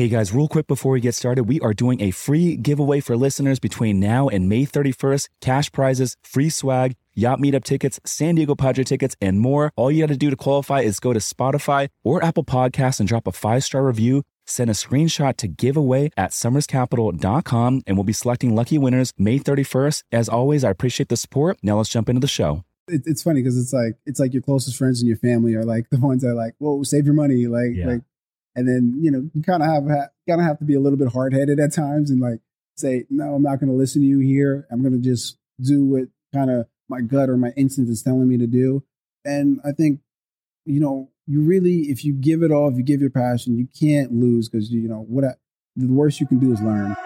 Hey guys, real quick before we get started, we are doing a free giveaway for listeners between now and May 31st. Cash prizes, free swag, yacht meetup tickets, San Diego Padre tickets, and more. All you got to do to qualify is go to Spotify or Apple Podcasts and drop a 5-star review. Send a screenshot to giveaway@somerscapital.com, and we'll be selecting lucky winners May 31st. As always, I appreciate the support. Now let's jump into the show. It's funny because it's like your closest friends and your family are like the ones that are like, whoa, save your money, And then, you know, you kind of have to be a little bit hard-headed at times and like say, no, I'm not going to listen to you here. I'm going to just do what kind of my gut or my instinct is telling me to do. And I think, you know, you really, if you give it all, if you give your passion, you can't lose because, you know, the worst you can do is learn.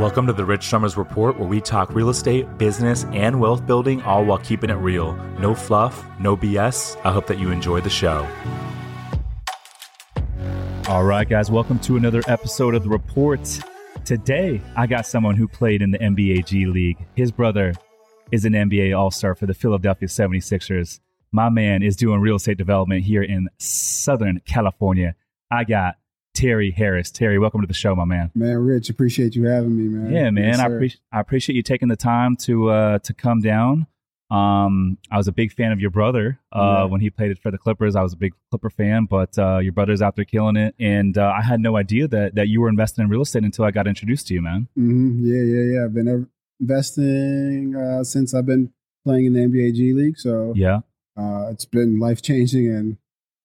Welcome to the Rich Summers Report, where we talk real estate, business, and wealth building, all while keeping it real. No fluff, no BS. I hope that you enjoy the show. All right, guys, welcome to another episode of The Report. Today, I got someone who played in the NBA G-League. His brother is an NBA All-Star for the Philadelphia 76ers. My man is doing real estate development here in Southern California. I got Terry Harris. Terry, welcome to the show, my man. Man, Rich, appreciate you having me, man. Yeah, man, yes, I appreciate you taking the time to come down. I was a big fan of your brother, when he played it for the Clippers. I was a big Clipper fan, but, your brother's out there killing it. And, I had no idea that you were investing in real estate until I got introduced to you, man. Mm-hmm. Yeah. I've been investing, since I've been playing in the NBA G League. So yeah, it's been life changing and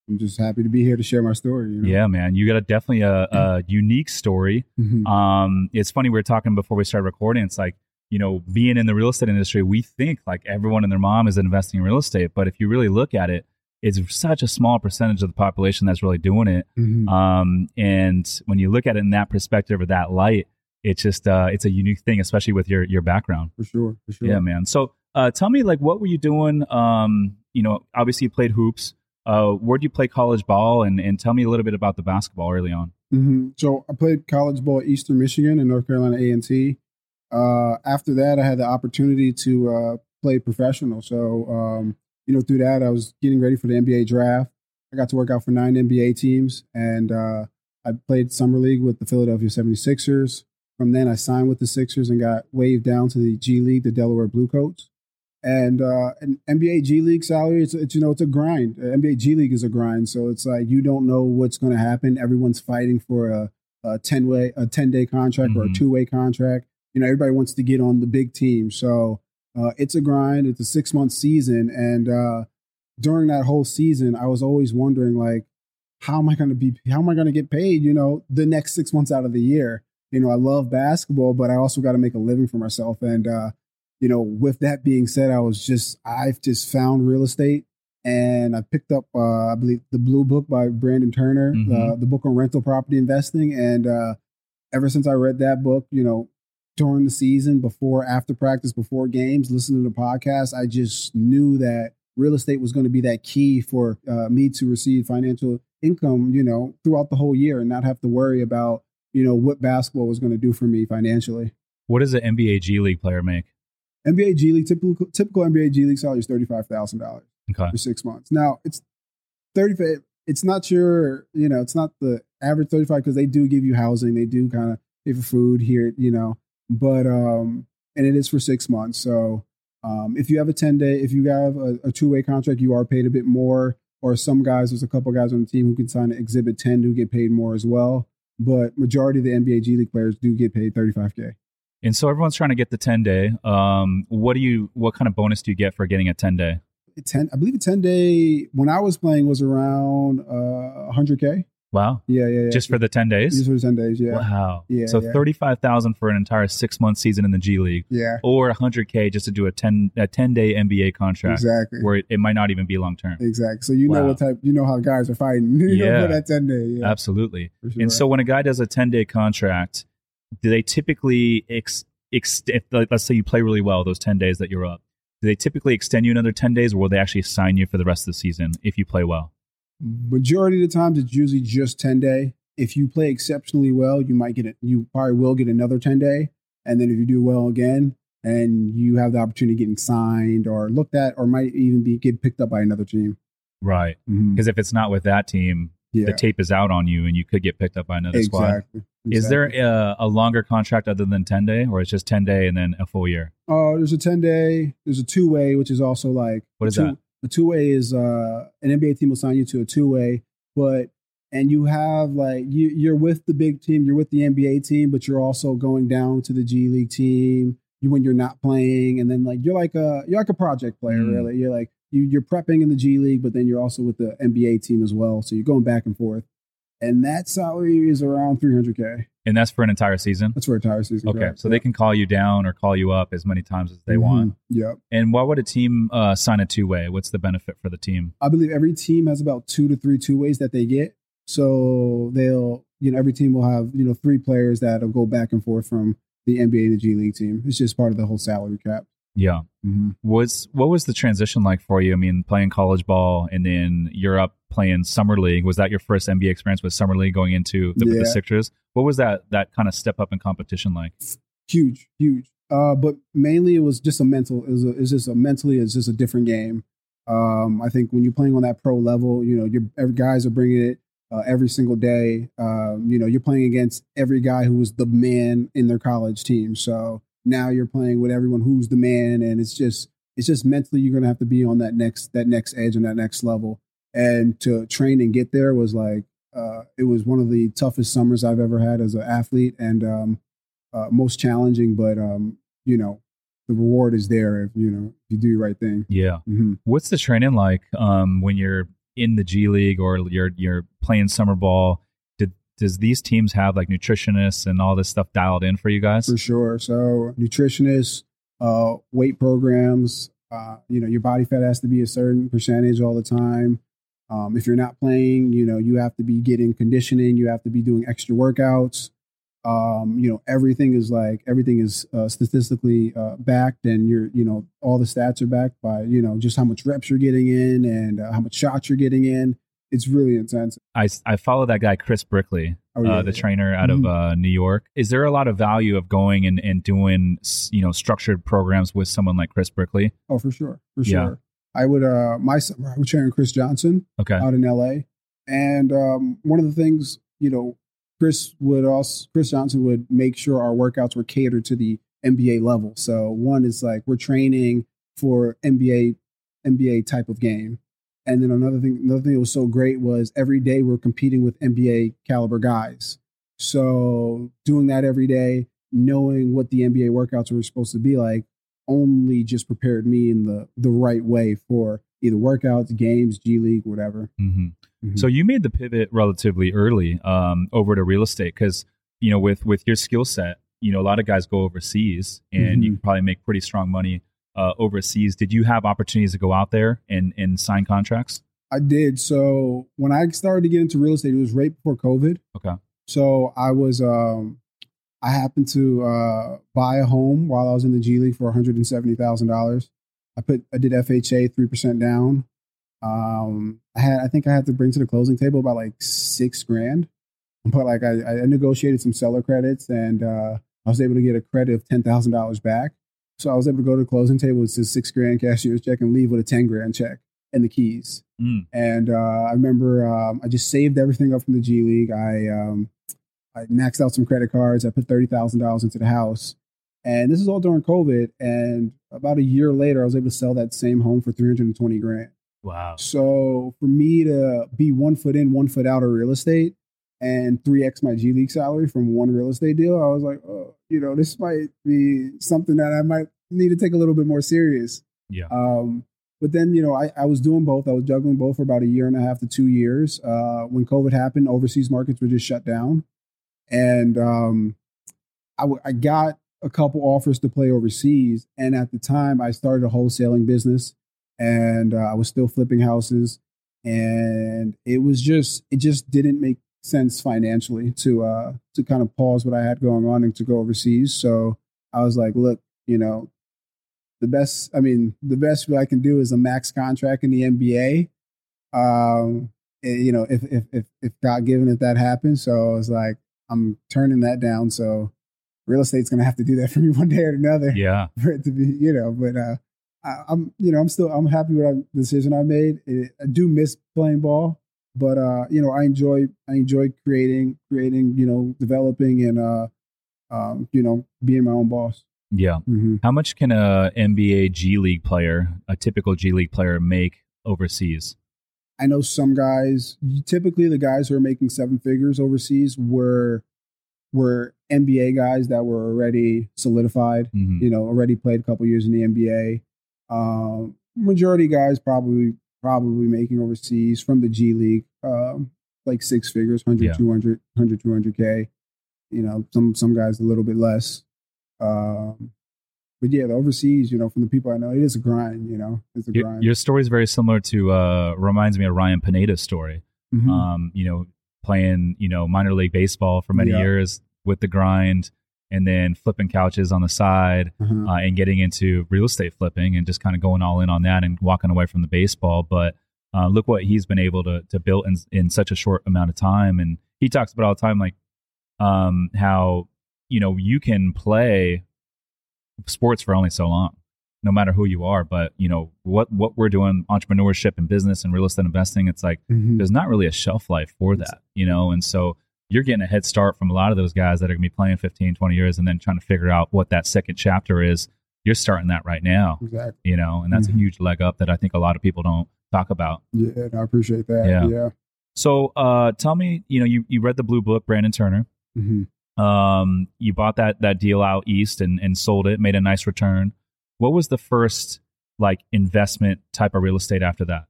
I'm just happy to be here to share my story. You know? Yeah, man, you got a unique story. Mm-hmm. It's funny. We were talking before we started recording. It's like, you know, being in the real estate industry, we think like everyone and their mom is investing in real estate. But if you really look at it, it's such a small percentage of the population that's really doing it. Mm-hmm. And when you look at it in that perspective or that light, it's just it's a unique thing, especially with your background. For sure. Yeah, man. So tell me, like, what were you doing? You know, obviously you played hoops. Where do you play college ball? And tell me a little bit about the basketball early on. Mm-hmm. So I played college ball at Eastern Michigan and North Carolina A&T. After that, I had the opportunity to play professional. So, you know, through that, I was getting ready for the NBA draft. I got to work out for 9 NBA teams, and I played summer league with the Philadelphia 76ers. From then, I signed with the Sixers and got waived down to the G League, the Delaware Blue Coats. And an NBA G League salary, it's a grind. NBA G League is a grind, so it's like you don't know what's going to happen. Everyone's fighting for a 10-day contract, mm-hmm. or a 2-way contract. You know, everybody wants to get on the big team. So it's a grind. It's a 6-month season. And during that whole season, I was always wondering, like, how am I going to get paid, you know, the next 6 months out of the year? You know, I love basketball, but I also got to make a living for myself. And, you know, with that being said, I've just found real estate. And I picked up, I believe, the Blue Book by Brandon Turner, mm-hmm. The book on rental property investing. And ever since I read that book, you know, during the season, before, after practice, before games, listening to the podcast, I just knew that real estate was going to be that key for me to receive financial income, you know, throughout the whole year and not have to worry about, you know, what basketball was going to do for me financially. What does an NBA G League player make? NBA G League, typical NBA G League salary is $35,000 for 6 months. Now, it's 35. It's not your, you know, it's not the average 35 because they do give you housing. They do kind of pay for food here, you know. But, and it is for 6 months. So, if you have a 10-day, if you have a 2-way contract, you are paid a bit more, or some guys, there's a couple guys on the team who can sign an exhibit 10 who get paid more as well. But majority of the NBA G League players do get paid $35,000. And so everyone's trying to get the 10-day. What kind of bonus do you get for getting a 10-day? I believe a 10-day when I was playing was around, $100,000. Wow. Yeah. Just for the 10 days? Just for the 10 days, yeah. Wow. Yeah, so $35,000 for an entire 6-month season in the G League. Yeah. Or $100,000 just to do a 10-day NBA contract. Exactly. Where it might not even be long-term. Exactly. So you know what type, you know how guys are fighting. You know that 10-day. Yeah. Absolutely. Sure. And so when a guy does a 10-day contract, do they typically, let's say you play really well those 10 days that you're up, do they typically extend you another 10 days or will they actually sign you for the rest of the season if you play well? Majority of the times, it's usually just 10-day. If you play exceptionally well, you might get it. You probably will get another 10-day, and then if you do well again, and you have the opportunity of getting signed or looked at, or might even be get picked up by another team. Right, because if it's not with that team, the tape is out on you and you could get picked up by another squad. Is there a longer contract other than 10-day, or it's just 10-day and then a full year? Oh, there's a 10-day. There's a two-way, which is also like what is that? A two-way is an NBA team will sign you to a two-way, but and you have like you're with the big team, you're with the NBA team, but you're also going down to the G League team when you're not playing, and then like you're like a project player really. You're like you're prepping in the G League, but then you're also with the NBA team as well, so you're going back and forth. And that salary is around $300K. And that's for an entire season? That's for an entire season. Okay. Correct. So they can call you down or call you up as many times as they want. Yep. And why would a team sign a two-way? What's the benefit for the team? I believe every team has about 2 to 3 two-ways that they get. So they'll, every team will have, 3 players that'll go back and forth from the NBA to G League team. It's just part of the whole salary cap. Yeah. Mm-hmm. What was the transition like for you? I mean, playing college ball and then you're up playing summer league. Was that your first NBA experience with summer league going into the Sixers? What was that kind of step up in competition like? Huge. But mainly it was just mentally, it's just a different game. I think when you're playing on that pro level, your guys are bringing it every single day. You're playing against every guy who was the man in their college team. So now you're playing with everyone who's the man, and it's just mentally you're gonna have to be on that next edge and that next level. And to train and get there was like it was one of the toughest summers I've ever had as an athlete, and most challenging. But the reward is there if you do the right thing. Yeah. Mm-hmm. What's the training like when you're in the G League or you're playing summer ball? Does these teams have like nutritionists and all this stuff dialed in for you guys? For sure. So nutritionists, weight programs, your body fat has to be a certain percentage all the time. If you're not playing, you have to be getting conditioning. You have to be doing extra workouts. Everything is statistically backed, and all the stats are backed by, just how much reps you're getting in and how much shots you're getting in. It's really intense. I follow that guy, Chris Brickley, the trainer out of New York. Is there a lot of value of going and doing, structured programs with someone like Chris Brickley? Oh, for sure. I would, my summer, I would train Chris Johnson out in LA. And one of the things, Chris Johnson would make sure our workouts were catered to the NBA level. So one is like, we're training for NBA type of game. And then another thing that was so great was every day we're competing with NBA caliber guys. So doing that every day, knowing what the NBA workouts were supposed to be like, only just prepared me in the right way for either workouts, games, G League, whatever. Mm-hmm. Mm-hmm. So you made the pivot relatively early over to real estate because, with your skill set, a lot of guys go overseas and you can probably make pretty strong money overseas. Did you have opportunities to go out there and sign contracts? I did. So when I started to get into real estate, it was right before COVID. Okay. So I was, I happened to buy a home while I was in the G League for $170,000. I did FHA 3% down. I think I had to bring to the closing table about like $6,000, but like I negotiated some seller credits and I was able to get a credit of $10,000 back. So I was able to go to the closing table with just $6,000 cashier's check and leave with a $10,000 check and the keys. Mm. And I remember I just saved everything up from the G League. I maxed out some credit cards. I put $30,000 into the house. And this is all during COVID. And about a year later, I was able to sell that same home for $320,000. Wow. So for me to be 1 foot in, 1 foot out of real estate and 3x my G League salary from one real estate deal, I was like, oh, this might be something that I might need to take a little bit more serious. Yeah. But then, I was doing both. I was juggling both for about a year and a half to 2 years. When COVID happened, overseas markets were just shut down. And I got a couple offers to play overseas. And at the time, I started a wholesaling business and I was still flipping houses. And it just didn't make sense financially to kind of pause what I had going on and to go overseas. So I was like, look, the best I can do is a max contract in the NBA. If God given, if that happens. So I was like, I'm turning that down. So real estate's going to have to do that for me one day or another. Yeah. For it to be, but, I'm happy with the decision I made. I do miss playing ball. But you know, I enjoy creating, you know, developing and you know, being my own boss. Yeah. Mm-hmm. How much can a NBA G-League player, a typical G-League player, make overseas? I know some guys, typically the guys who are making seven figures overseas were NBA guys that were already solidified, mm-hmm. you know, already played a couple years in the NBA. Majority guys probably making overseas from the G League, like six figures, 100, 200K, you know, some guys a little bit less. But yeah, the overseas, you know, from the people I know, it is a grind, you know, it's a grind. Your story is very similar to, reminds me of Ryan Pineda's story, mm-hmm. You know, playing, you know, minor league baseball for many years with the grind and then flipping couches on the side and getting into real estate flipping and just kind of going all in on that and walking away from the baseball. But look what he's been able to build in such a short amount of time. And he talks about all the time, like how, you know, you can play sports for only so long, no matter who you are. But you know what we're doing, entrepreneurship and business and real estate investing, it's like there's not really a shelf life for that, you know. And so you're getting a head start from a lot of those guys that are gonna be playing 15-20 years and then trying to figure out what that second chapter is. You're starting that right now. Exactly. You know, and that's a huge leg up that I think a lot of people don't talk about. Yeah, I appreciate that. Yeah. So tell me, you know, you read the blue book, Brandon Turner. You bought that deal out east and sold it, made a nice return. What was the first like investment type of real estate after that?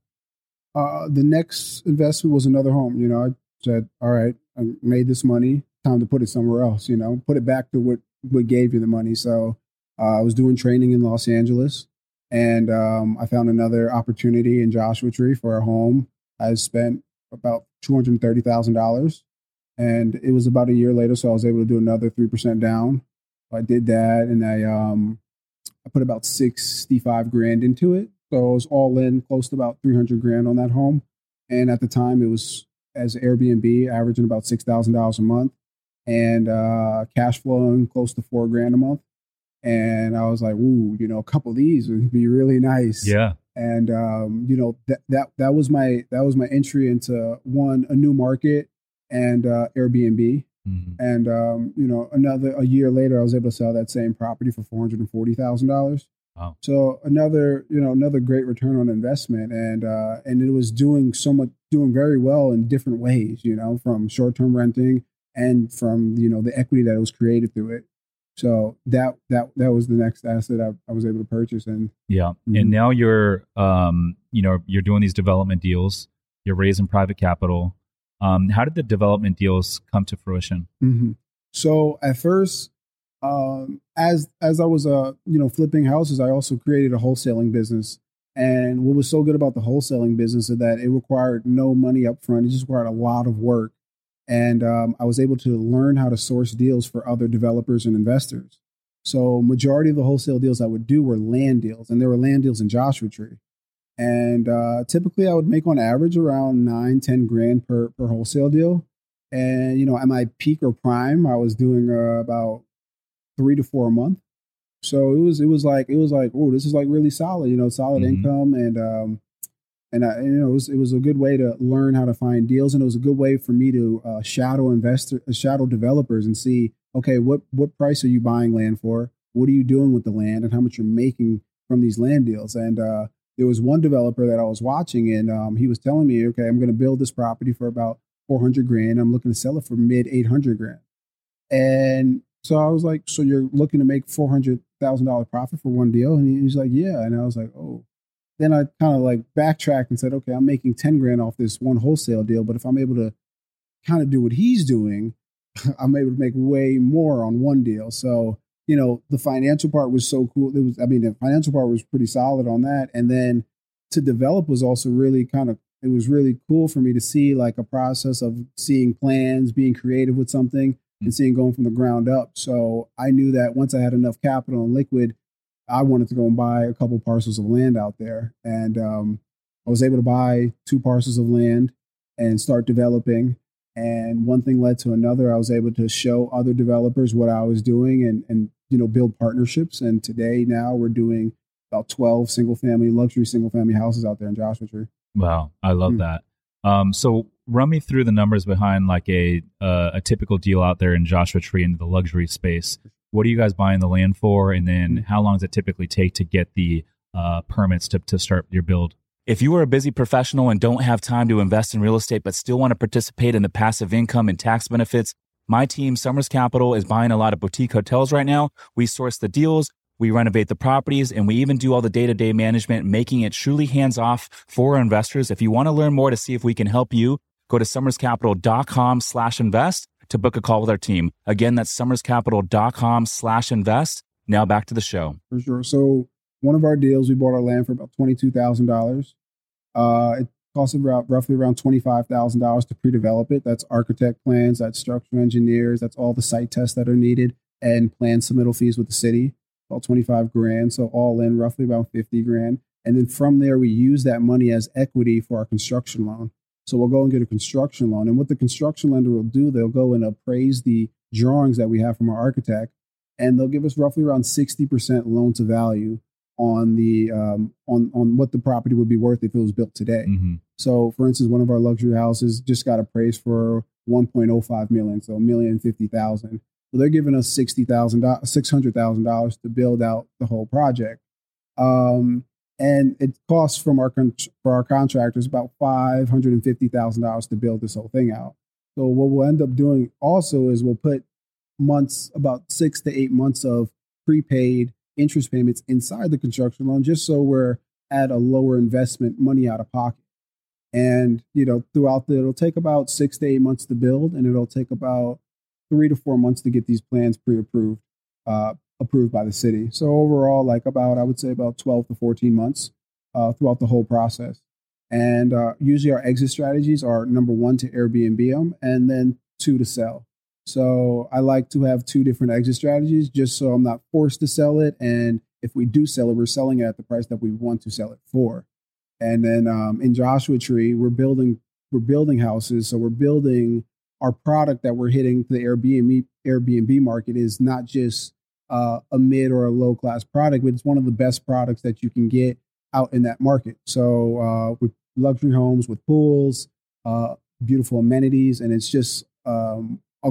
The next investment was another home. You know, I said, all right, I made this money, time to put it somewhere else, you know, put it back to what gave you the money. So I was doing training in Los Angeles and I found another opportunity in Joshua Tree for a home. I spent about $230,000. And it was about a year later, so I was able to do another 3% down. I did that, and I put about $65,000 into it. So I was all in, close to about $300,000 on that home. And at the time, it was as Airbnb, averaging about $6,000 a month, and cash flowing close to $4,000 a month. And I was like, "Ooh, you know, a couple of these would be really nice." Yeah. And you know, that was my entry into one, a new market. And Airbnb, and you know, a year later, I was able to sell that same property for $440,000. Wow! So another great return on investment, and it was doing very well in different ways. You know, from short-term renting and from, you know, the equity that was created through it. So that was the next asset I was able to purchase. And and now you're you know, you're doing these development deals. You're raising private capital. How did the development deals come to fruition? So at first, as I was you know, flipping houses, I also created a wholesaling business. And what was so good about the wholesaling business is that it required no money up front. It just required a lot of work. And I was able to learn how to source deals for other developers and investors. So majority of the wholesale deals I would do were land deals, and there were land deals in Joshua Tree. And typically I would make on average around $9,000-$10,000 per wholesale deal. And, you know, at my peak or prime, I was doing about 3 to 4 a month. So it was like, oh, this is like really solid, you know, solid income. And I, you know, it was a good way to learn how to find deals. And it was a good way for me to shadow developers and see, okay, what price are you buying land for? What are you doing with the land and how much you're making from these land deals? And, there was one developer that I was watching, and he was telling me, okay, I'm going to build this property for about $400,000. I'm looking to sell it for mid-$800,000. And so I was like, so you're looking to make $400,000 profit for one deal? And he's like, yeah. And I was like, oh. Then I kind of like backtracked and said, okay, I'm making $10,000 off this one wholesale deal, but if I'm able to kind of do what he's doing, I'm able to make way more on one deal. So, you know, the financial part was so cool. The financial part was pretty solid on that. And then to develop was also really it was really cool for me to see like a process of seeing plans, being creative with something and seeing going from the ground up. So I knew that once I had enough capital and liquid, I wanted to go and buy a couple parcels of land out there. And I was able to buy 2 parcels of land and start developing. And one thing led to another. I was able to show other developers what I was doing and you know, build partnerships. And today, now we're doing about 12 luxury single family houses out there in Joshua Tree. Wow. I love that. So run me through the numbers behind like a typical deal out there in Joshua Tree into the luxury space. What are you guys buying the land for? And then how long does it typically take to get the permits to start your build? If you are a busy professional and don't have time to invest in real estate, but still want to participate in the passive income and tax benefits, my team, Somers Capital, is buying a lot of boutique hotels right now. We source the deals, we renovate the properties, and we even do all the day-to-day management, making it truly hands-off for investors. If you want to learn more to see if we can help you, go to somerscapital.com/invest to book a call with our team. Again, that's somerscapital.com/invest. Now back to the show. For sure. So one of our deals, we bought our land for about $22,000. It cost about roughly around $25,000 to pre-develop it. That's architect plans, that's structural engineers, that's all the site tests that are needed, and plan submittal fees with the city, about $25,000. So all in, roughly about $50,000. And then from there, we use that money as equity for our construction loan. So we'll go and get a construction loan. And what the construction lender will do, they'll go and appraise the drawings that we have from our architect, and they'll give us roughly around 60% loan to value on the on what the property would be worth if it was built today. Mm-hmm. So for instance, one of our luxury houses just got appraised for 1.05 million, so $1,050,000. So they're giving us $600,000 to build out the whole project. And it costs from our for our contractors about $550,000 to build this whole thing out. So what we'll end up doing also is we'll put months, about 6 to 8 months of prepaid interest payments inside the construction loan, just so we're at a lower investment, money out of pocket. And, you know, throughout it'll take about 6 to 8 months to build, and it'll take about 3 to 4 months to get these plans pre-approved, approved by the city. So overall, like about, I would say about 12 to 14 months throughout the whole process. And usually our exit strategies are, number one, to Airbnb them, and then two, to sell. So I like to have two different exit strategies just so I'm not forced to sell it. And if we do sell it, we're selling it at the price that we want to sell it for. And then in Joshua Tree, we're building houses. So we're building our product that we're hitting the Airbnb market is not just a mid or a low class product, but it's one of the best products that you can get out in that market. So with luxury homes, with pools, beautiful amenities, and it's just a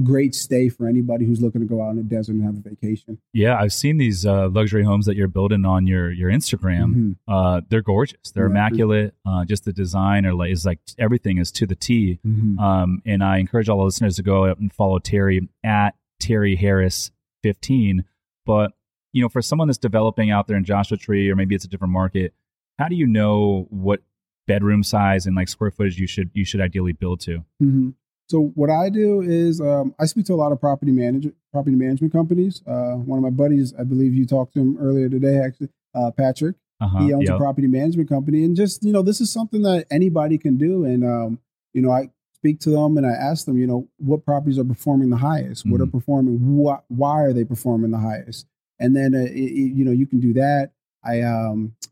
great stay for anybody who's looking to go out in the desert and have a vacation. Yeah, I've seen these luxury homes that you're building on your Instagram. Mm-hmm. They're gorgeous. They're immaculate. Just the design is like everything is to the T. Mm-hmm. And I encourage all the listeners to go up and follow Terry at Terry Harris 15. But, you know, for someone that's developing out there in Joshua Tree, or maybe it's a different market, how do you know what bedroom size and like square footage you should ideally build to? Mm-hmm. So what I do is I speak to a lot of property management companies. One of my buddies, I believe you talked to him earlier today, actually, Patrick. He owns a property management company, and just, you know, this is something that anybody can do. And you know, I speak to them and I ask them, you know, what properties are performing the highest? Mm-hmm. What are performing? Why are they performing the highest? And then you know, you can do that. I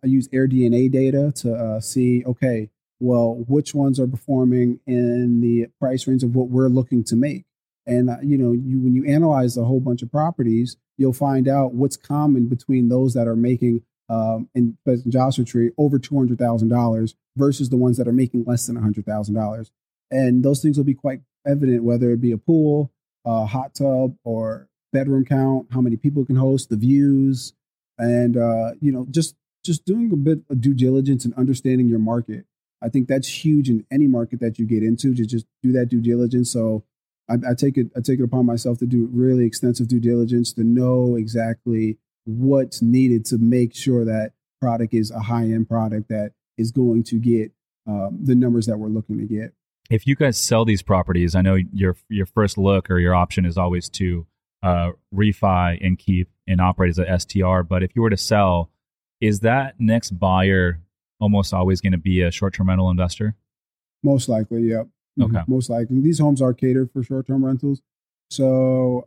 use AirDNA data to see, okay, well, which ones are performing in the price range of what we're looking to make? And, you know, when you analyze a whole bunch of properties, you'll find out what's common between those that are making, in Joshua Tree, over $200,000 versus the ones that are making less than $100,000. And those things will be quite evident, whether it be a pool, a hot tub, or bedroom count, how many people can host, the views, and, you know, just doing a bit of due diligence and understanding your market. I think that's huge in any market that you get into, to just do that due diligence. So I take it upon myself to do really extensive due diligence to know exactly what's needed to make sure that product is a high-end product that is going to get the numbers that we're looking to get. If you guys sell these properties, I know your first look or your option is always to refi and keep and operate as a STR. But if you were to sell, is that next buyer almost always going to be a short-term rental investor? Most likely, yeah. Okay. Most likely. These homes are catered for short-term rentals. So,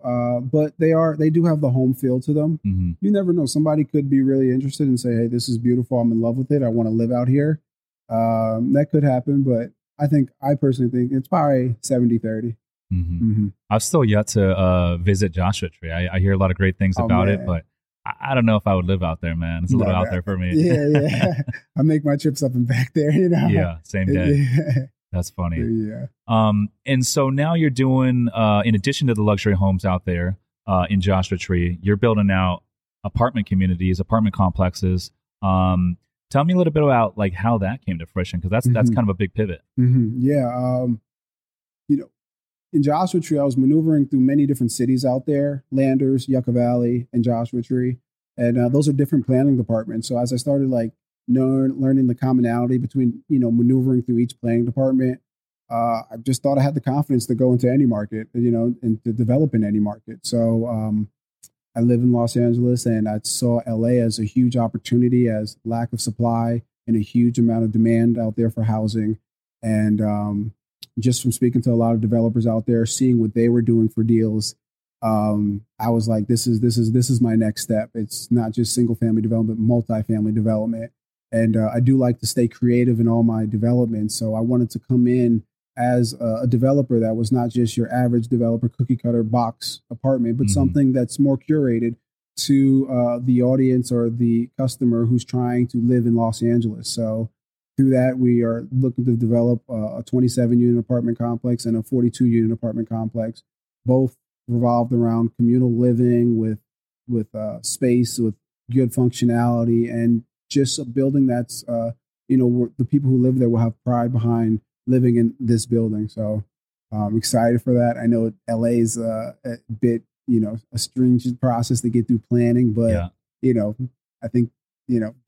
but they do have the home feel to them. Mm-hmm. You never know. Somebody could be really interested and say, hey, this is beautiful. I'm in love with it. I want to live out here. That could happen, but I personally think it's probably 70-30. Mm-hmm. Mm-hmm. I've still yet to visit Joshua Tree. I hear a lot of great things about it, but I don't know if I would live out there, man. It's a little out there for me. Yeah, yeah. I make my trips up and back there, you know. Yeah, same day. Yeah. That's funny. Yeah. And so now you're doing, in addition to the luxury homes out there in Joshua Tree, you're building out apartment communities, apartment complexes. Tell me a little bit about like how that came to fruition, because that's kind of a big pivot. Mm-hmm. Yeah. In Joshua Tree, I was maneuvering through many different cities out there, Landers, Yucca Valley, and Joshua Tree. And those are different planning departments. So as I started learning the commonality between, maneuvering through each planning department, I just thought I had the confidence to go into any market, and to develop in any market. So I live in Los Angeles, and I saw LA as a huge opportunity, as lack of supply and a huge amount of demand out there for housing. And just from speaking to a lot of developers out there, seeing what they were doing for deals, I was like, this is my next step. It's not just single family development, multifamily development. And I do like to stay creative in all my developments. So I wanted to come in as a developer that was not just your average developer cookie cutter box apartment, but something that's more curated to the audience or the customer who's trying to live in Los Angeles. So through that, we are looking to develop a 27-unit apartment complex and a 42-unit apartment complex, both revolved around communal living with space, with good functionality, and just a building that's, the people who live there will have pride behind living in this building. So I'm excited for that. I know LA's a bit, a stringent process to get through planning, but, I think,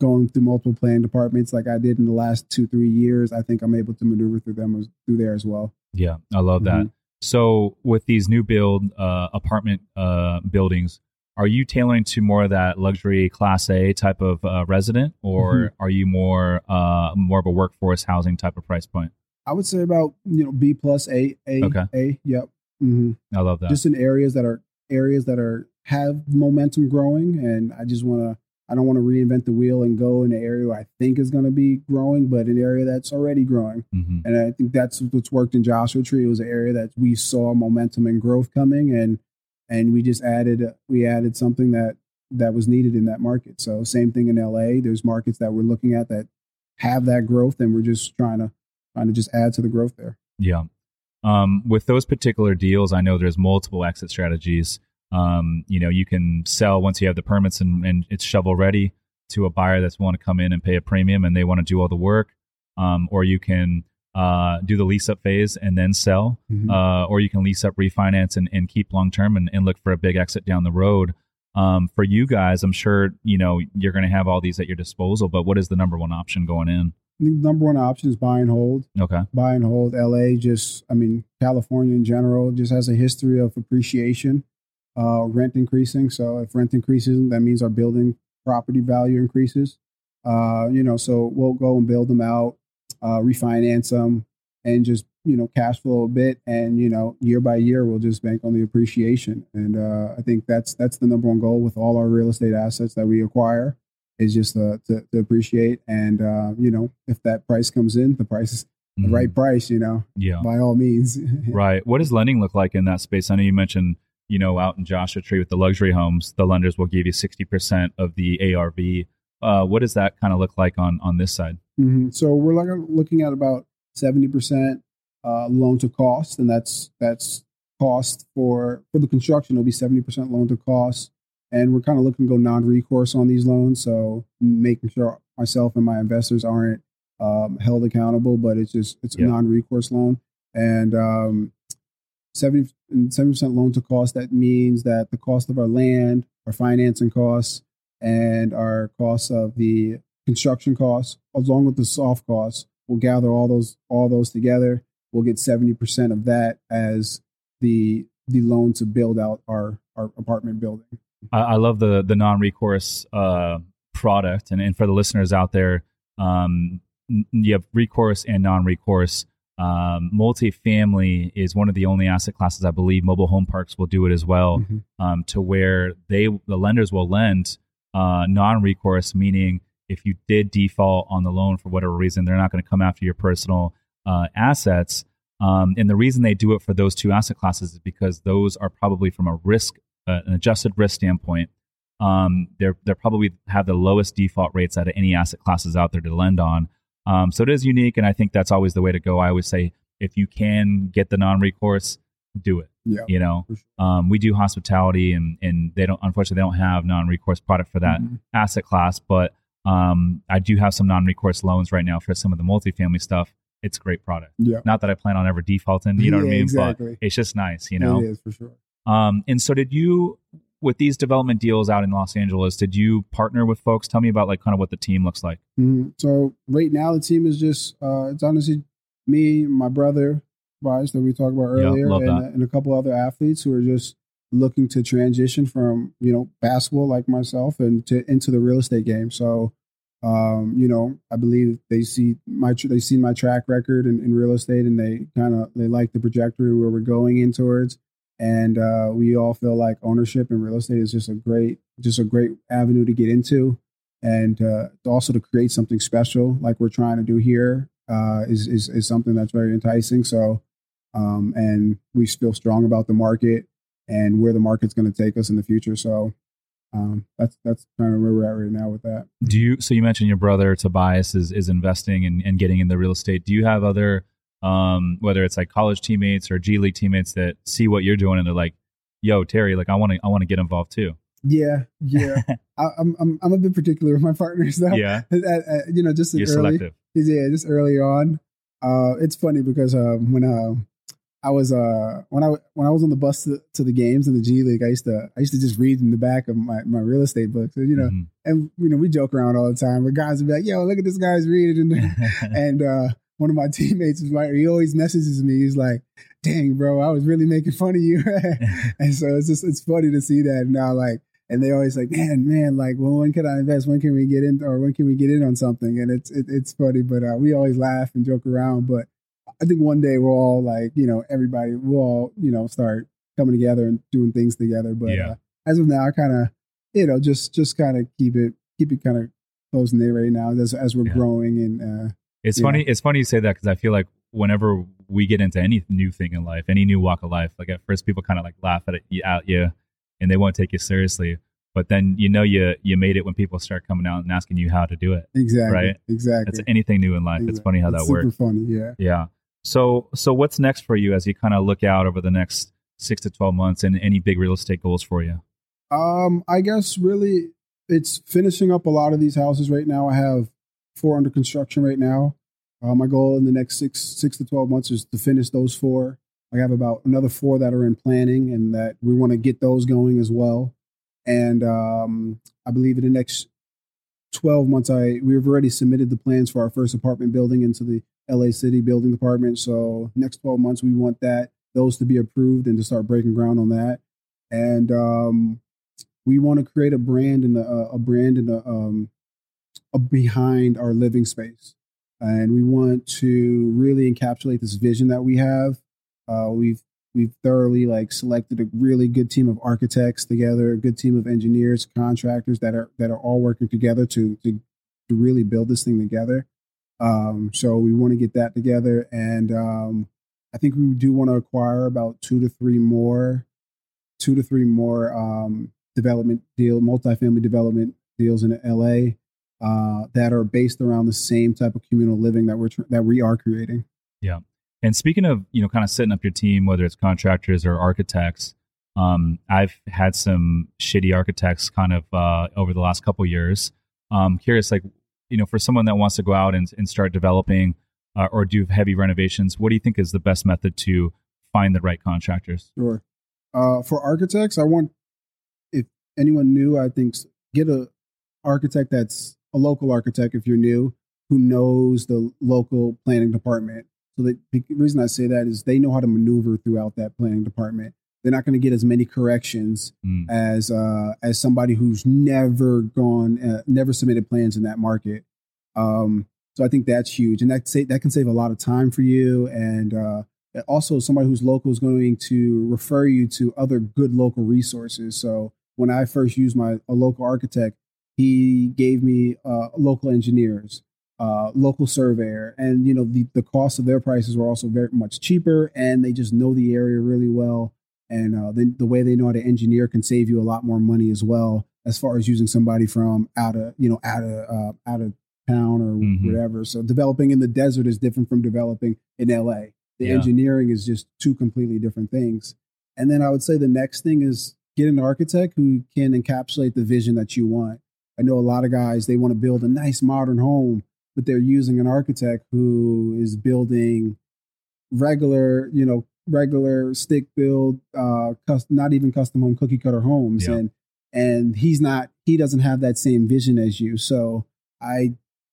going through multiple planning departments like I did in the last 2-3 years, I think I'm able to maneuver through them through there as well. Yeah, I love that. So with these new build apartment buildings, are you tailoring to more of that luxury Class A type of resident, or are you more of a workforce housing type of price point? I would say about B plus A. Okay. A. Yep. I love that. Just in areas that have momentum growing, and I don't want to reinvent the wheel and go in an area where I think is going to be growing, but an area that's already growing. And I think that's what's worked in Joshua Tree. It was an area that we saw momentum and growth coming, and we just added something that was needed in that market. So same thing in LA. There's markets that we're looking at that have that growth, and we're just trying to just add to the growth there. Yeah. With those particular deals, I know there's multiple exit strategies. You can sell once you have the permits and it's shovel ready to a buyer that's want to come in and pay a premium and they want to do all the work. Or you can do the lease up phase and then sell, or you can lease up, refinance, and keep long term and look for a big exit down the road. For you guys, I'm sure you're going to have all these at your disposal, but what is the number one option going in? The number one option is buy and hold. Okay. Buy and hold. LA California in general just has a history of appreciation, rent increasing. So if rent increases, that means our building property value increases. So we'll go and build them out, refinance them, and just, cash flow a bit. And, year by year, we'll just bank on the appreciation. And I think that's the number one goal with all our real estate assets that we acquire, is just to appreciate. And, if that price comes in, the price is the right price, by all means. Right. What does lending look like in that space? I know you mentioned, out in Joshua Tree with the luxury homes, the lenders will give you 60% of the ARV. What does that kind of look like on this side? So we're looking at about 70% loan to cost, and that's cost for the construction. It'll be 70% loan to cost, and we're kind of looking to go non-recourse on these loans, so making sure myself and my investors aren't held accountable, but it's a non-recourse loan. And 70% loan to cost, that means that the cost of our land, our financing costs, and our costs of the construction costs, along with the soft costs, we'll gather all those together. We'll get 70% of that as the loan to build out our apartment building. I love the non-recourse product. And for the listeners out there, you have recourse and non-recourse. Multifamily is one of the only asset classes, I believe, mobile home parks will do it as well, to where the lenders will lend non-recourse, meaning if you did default on the loan for whatever reason, they're not going to come after your personal assets. And the reason they do it for those two asset classes is because those are probably from a risk, an adjusted risk standpoint, they're probably have the lowest default rates out of any asset classes out there to lend on. So it is unique, and I think that's always the way to go. I always say, if you can get the non-recourse, do it. Yeah, you know, for sure. We do hospitality, and they don't, unfortunately, they don't have non-recourse product for that asset class. But I do have some non-recourse loans right now for some of the multifamily stuff. It's a great product. Yeah. Not that I plan on ever defaulting, you know what I mean? Exactly. But it's just nice, you know? It is, for sure. And so did you, with these development deals out in Los Angeles, did you partner with folks? Tell me about like kind of what the team looks like. So right now the team is just, it's honestly me, my brother, Bryce, that we talked about earlier, and a couple other athletes who are just looking to transition from, you know, basketball like myself and into the real estate game. So, you know, I believe they see my track record in real estate, and they like the trajectory where we're going in towards. And we all feel like ownership in real estate is just a great avenue to get into, and also to create something special like we're trying to do here is something that's very enticing. So, and we feel strong about the market and where the market's going to take us in the future. So that's kind of where we're at right now with that. So you mentioned your brother Tobias is investing and getting into real estate. Do you have other, whether it's like college teammates or G League teammates that see what you're doing and they're like, yo, Terry, like I want to get involved too? Yeah. I'm a bit particular with my partners though. Yeah. You know, just you're early. Selective. Yeah, just early on. It's funny because when I was on the bus to the games in the G League, I used to just read in the back of my real estate books, you know, and you know, we joke around all the time. But guys would be like, "Yo, look at this guy's reading," and one of my teammates was like, he always messages me. He's like, "Dang, bro, I was really making fun of you," and so it's funny to see that now. Like, and they always like, man, like, well, when can I invest? When can we get in? Or when can we get in on something? And it's funny, but we always laugh and joke around. But I think one day we'll all like, you know, everybody, we'll all, you know, start coming together and doing things together. But as of now, I kind of, you know, just kind of keep it kind of close in there right now as we're growing. And it's funny. It's funny you say that, because I feel like whenever we get into any new thing in life, any new walk of life, like at first people kind of like laugh at you and they won't take you seriously. But then, you know, you made it when people start coming out and asking you how to do it. Exactly. Right. Exactly. It's anything new in life. Exactly. It's funny how that works. Super funny. Yeah. Yeah. So what's next for you as you kind of look out over the next 6 to 12 months, and any big real estate goals for you? I guess really it's finishing up a lot of these houses right now. I have 4 under construction right now. My goal in the next six to 12 months is to finish those 4. I have about another 4 that are in planning, and that we want to get those going as well. And I believe in the next 12 months, we've already submitted the plans for our first apartment building into the LA City Building Department. So next 12 months, we want those to be approved and to start breaking ground on that. And we want to create a brand behind our living space. And we want to really encapsulate this vision that we have. We've thoroughly like selected a really good team of architects together, a good team of engineers, contractors that are all working together to really build this thing together. So we want to get that together. And I think we do want to acquire about 2 to 3 more multifamily development deals in LA that are based around the same type of communal living that we are creating. Yeah. And speaking of, you know, kind of setting up your team, whether it's contractors or architects, I've had some shitty architects kind of over the last couple of years. I'm curious, like, you know, for someone that wants to go out and start developing or do heavy renovations, what do you think is the best method to find the right contractors? Sure. For architects, if anyone new, I think get a architect that's a local architect, if you're new, who knows the local planning department. So the reason I say that is they know how to maneuver throughout that planning department. They're not going to get as many corrections as somebody who's never submitted plans in that market. So I think that's huge, and that can save a lot of time for you. And also, somebody who's local is going to refer you to other good local resources. So when I first used a local architect, he gave me local engineers. Local surveyor, and you know the cost of their prices were also very much cheaper, and they just know the area really well, and the way they know how to engineer can save you a lot more money as well, as far as using somebody from out of town or whatever. So developing in the desert is different from developing in LA. The engineering is just two completely different things. And then I would say the next thing is get an architect who can encapsulate the vision that you want. I know a lot of guys, they want to build a nice modern home, but they're using an architect who is building regular, you know, regular stick build, custom, not even custom home, cookie cutter homes. Yep. And he's not, he doesn't have that same vision as you. So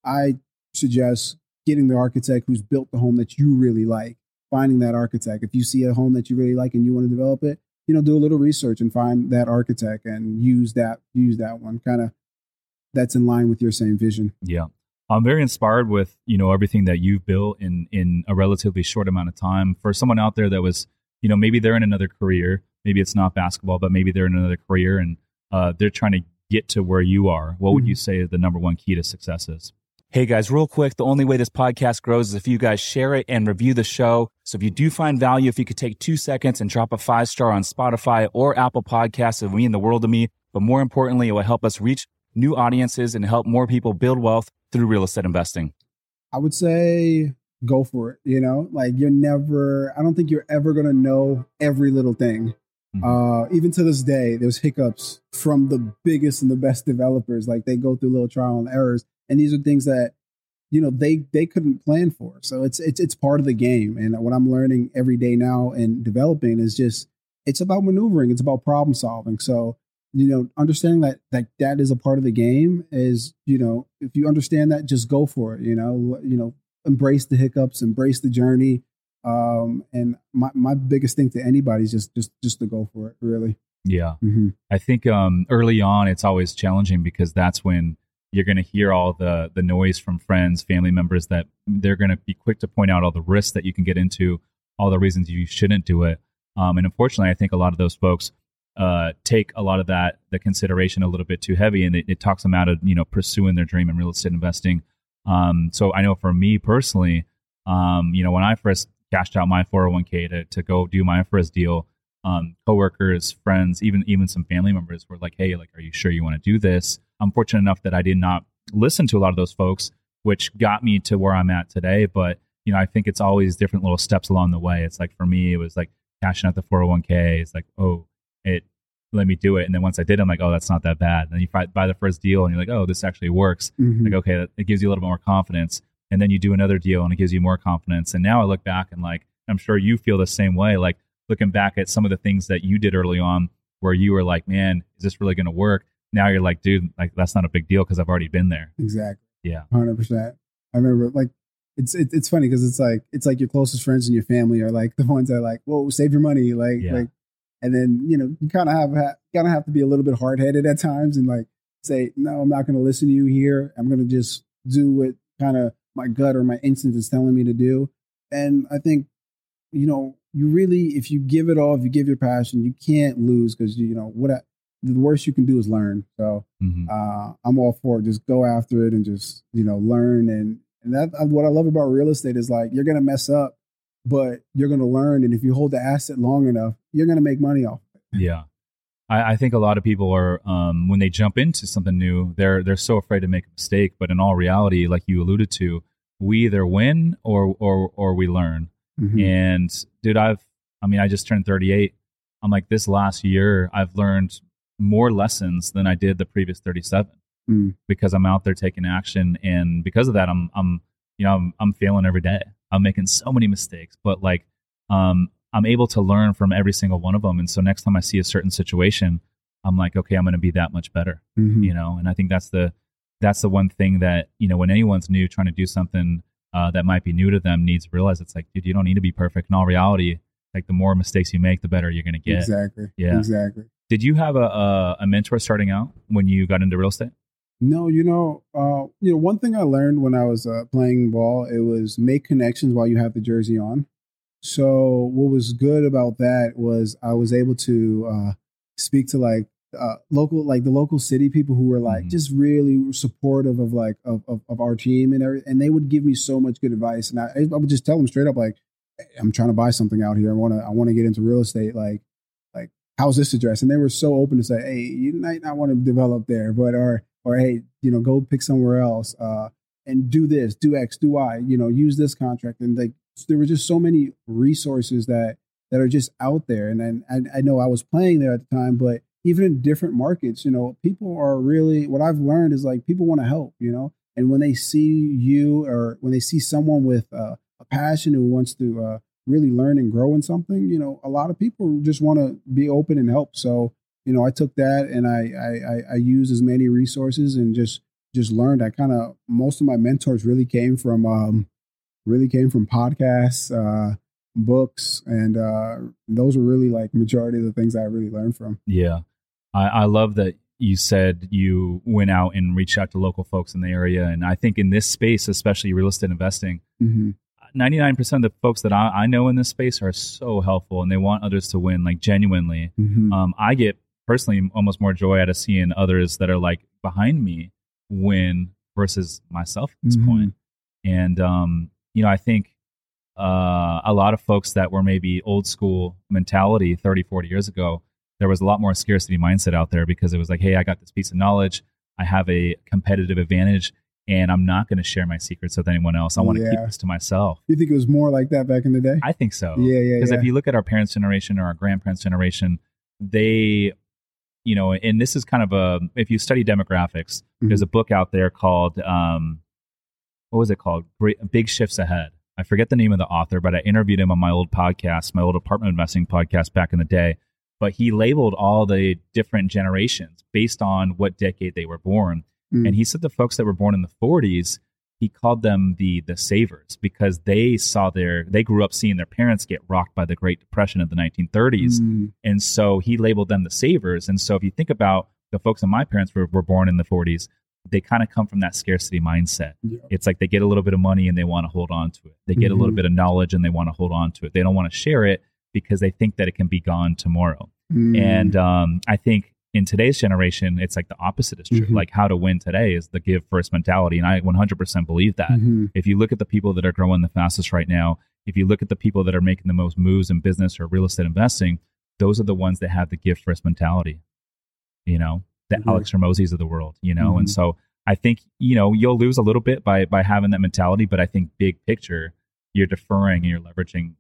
I suggest getting the architect who's built the home that you really like, finding that architect. If you see a home that you really like and you want to develop it, you know, do a little research and find that architect and use that one kind of that's in line with your same vision. Yeah. I'm very inspired with, you know, everything that you've built in a relatively short amount of time. For someone out there that was, you know, maybe they're in another career, maybe it's not basketball, but maybe they're in another career and they're trying to get to where you are. What would you say the number one key to success is? Hey guys, real quick, the only way this podcast grows is if you guys share it and review the show. So if you do find value, if you could take 2 seconds and drop a 5-star on Spotify or Apple Podcasts, it would mean the world to me. But more importantly, it will help us reach new audiences and help more people build wealth through real estate investing. I would say go for it. You know, like I don't think you're ever going to know every little thing. Even to this day, there's hiccups from the biggest and the best developers. Like they go through little trial and errors. And these are things that, you know, they couldn't plan for. So it's part of the game. And what I'm learning every day now in developing is just, it's about maneuvering. It's about problem solving. So, you know, understanding that is a part of the game is, you know, if you understand that, just go for it, you know, embrace the hiccups, embrace the journey. And my biggest thing to anybody is just to go for it, really. Yeah. I think early on, it's always challenging because that's when you're going to hear all the noise from friends, family members, that they're going to be quick to point out all the risks that you can get into, all the reasons you shouldn't do it. And unfortunately, I think a lot of those folks take a lot of the consideration a little bit too heavy, and it talks them out of, you know, pursuing their dream in real estate investing. So I know for me personally, you know, when I first cashed out my 401k to go do my first deal, coworkers, friends, even some family members were like, "Hey, like, are you sure you want to do this?" I'm fortunate enough that I did not listen to a lot of those folks, which got me to where I'm at today. But, you know, I think it's always different little steps along the way. It's like, for me, it was like cashing out the 401k. It's like, oh, it let me do it. And then once I did, I'm like, oh, that's not that bad. And then you buy the first deal and you're like, oh, this actually works. Like, okay, it gives you a little bit more confidence. And then you do another deal and it gives you more confidence. And now I look back and, like, I'm sure you feel the same way, like looking back at some of the things that you did early on where you were like, man, is this really going to work? Now you're like, dude, like, that's not a big deal because I've already been there. Exactly. Yeah. 100%. I remember, like, it's funny because it's like your closest friends and your family are like the ones that are like, whoa, save your money. Like, like, and then, you know, you kind of have to be a little bit hard headed at times and like say, no, I'm not going to listen to you here. I'm going to just do what kind of my gut or my instinct is telling me to do. And I think, you know, you really, if you give it all, if you give your passion, you can't lose because, you know, the worst you can do is learn. So I'm all for it. Just go after it and just, you know, learn. And that what I love about real estate is, like, you're going to mess up, but you're going to learn. And if you hold the asset long enough, you're going to make money off it. Yeah. I think a lot of people are, when they jump into something new, they're so afraid to make a mistake. But in all reality, like you alluded to, we either win or we learn. And dude, I just turned 38. I'm like, this last year, I've learned more lessons than I did the previous 37 because I'm out there taking action. And because of that, I'm failing every day. I'm making so many mistakes, but like, I'm able to learn from every single one of them. And so next time I see a certain situation, I'm like, okay, I'm going to be that much better, you know? And I think that's the one thing that, you know, when anyone's new trying to do something that might be new to them, needs to realize, it's like, dude, you don't need to be perfect. In all reality, like, the more mistakes you make, the better you're going to get. Exactly. Yeah, exactly. Did you have a mentor starting out when you got into real estate? No, you know, one thing I learned when I was playing ball, it was make connections while you have the jersey on. So what was good about that was I was able to speak to the local city people who were like just really supportive of like of our team and everything, and they would give me so much good advice. And I would just tell them straight up, like, hey, I'm trying to buy something out here. I want to get into real estate. Like how's this address? And they were so open to say, hey, you might not want to develop there, but or hey, you know, go pick somewhere else. and do this, do X, do Y, you know, use this contract. And like, there were just so many resources that are just out there. And I know I was playing there at the time, but even in different markets, you know, people are really, what I've learned is like, people want to help, you know, and when they see you or when they see someone with a passion who wants to really learn and grow in something, you know, a lot of people just want to be open and help. So, you know, I took that and I used as many resources and just learned. I kind of, most of my mentors really came from podcasts, books, and those were really like majority of the things I really learned from. Yeah. I love that you said you went out and reached out to local folks in the area. And I think in this space, especially real estate investing, mm-hmm. 99% of the folks that I know in this space are so helpful and they want others to win, like genuinely. Mm-hmm. I get personally almost more joy out of seeing others that are like behind me win versus myself at this mm-hmm. point. And, you know, I think a lot of folks that were maybe old school mentality 30, 40 years ago, there was a lot more scarcity mindset out there because it was like, hey, I got this piece of knowledge. I have a competitive advantage. And I'm not going to share my secrets with anyone else. I want to keep this to myself. You think it was more like that back in the day? I think so. Yeah. Because if you look at our parents' generation or our grandparents' generation, they, you know, and this is kind of a, if you study demographics, mm-hmm. there's a book out there called, what was it called? Big Shifts Ahead. I forget the name of the author, but I interviewed him on my old podcast, my old apartment investing podcast back in the day. But he labeled all the different generations based on what decade they were born. And he said the folks that were born in the 40s, he called them the savers because they grew up seeing their parents get rocked by the Great Depression of the 1930s. Mm. And so he labeled them the savers. And so if you think about the folks that my parents were born in the 40s, they kind of come from that scarcity mindset. Yeah. It's like they get a little bit of money and they want to hold on to it. They get mm-hmm. a little bit of knowledge and they want to hold on to it. They don't want to share it because they think that it can be gone tomorrow. Mm. And I think in today's generation, it's like the opposite is true. Mm-hmm. Like how to win today is the give first mentality. And I 100% believe that. Mm-hmm. If you look at the people that are growing the fastest right now, if you look at the people that are making the most moves in business or real estate investing, those are the ones that have the give first mentality, you know, the mm-hmm. Alex Ramoses of the world, you know? Mm-hmm. And so I think, you know, you'll lose a little bit by having that mentality, but I think big picture, you're deferring and you're leveraging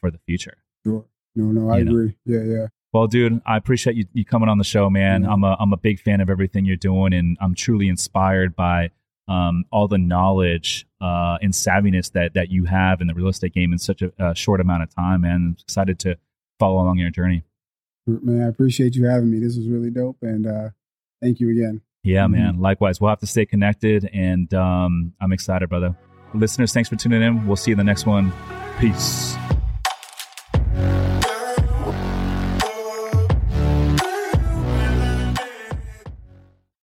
for the future. Sure. No, I agree. Know? Yeah. Well, dude, I appreciate you coming on the show, man. Mm-hmm. I'm a big fan of everything you're doing, and I'm truly inspired by all the knowledge and savviness that you have in the real estate game in such a short amount of time, man. I'm excited to follow along your journey. Man, I appreciate you having me. This was really dope, and thank you again. Yeah, mm-hmm. man. Likewise. We'll have to stay connected, and I'm excited, brother. Listeners, thanks for tuning in. We'll see you in the next one. Peace.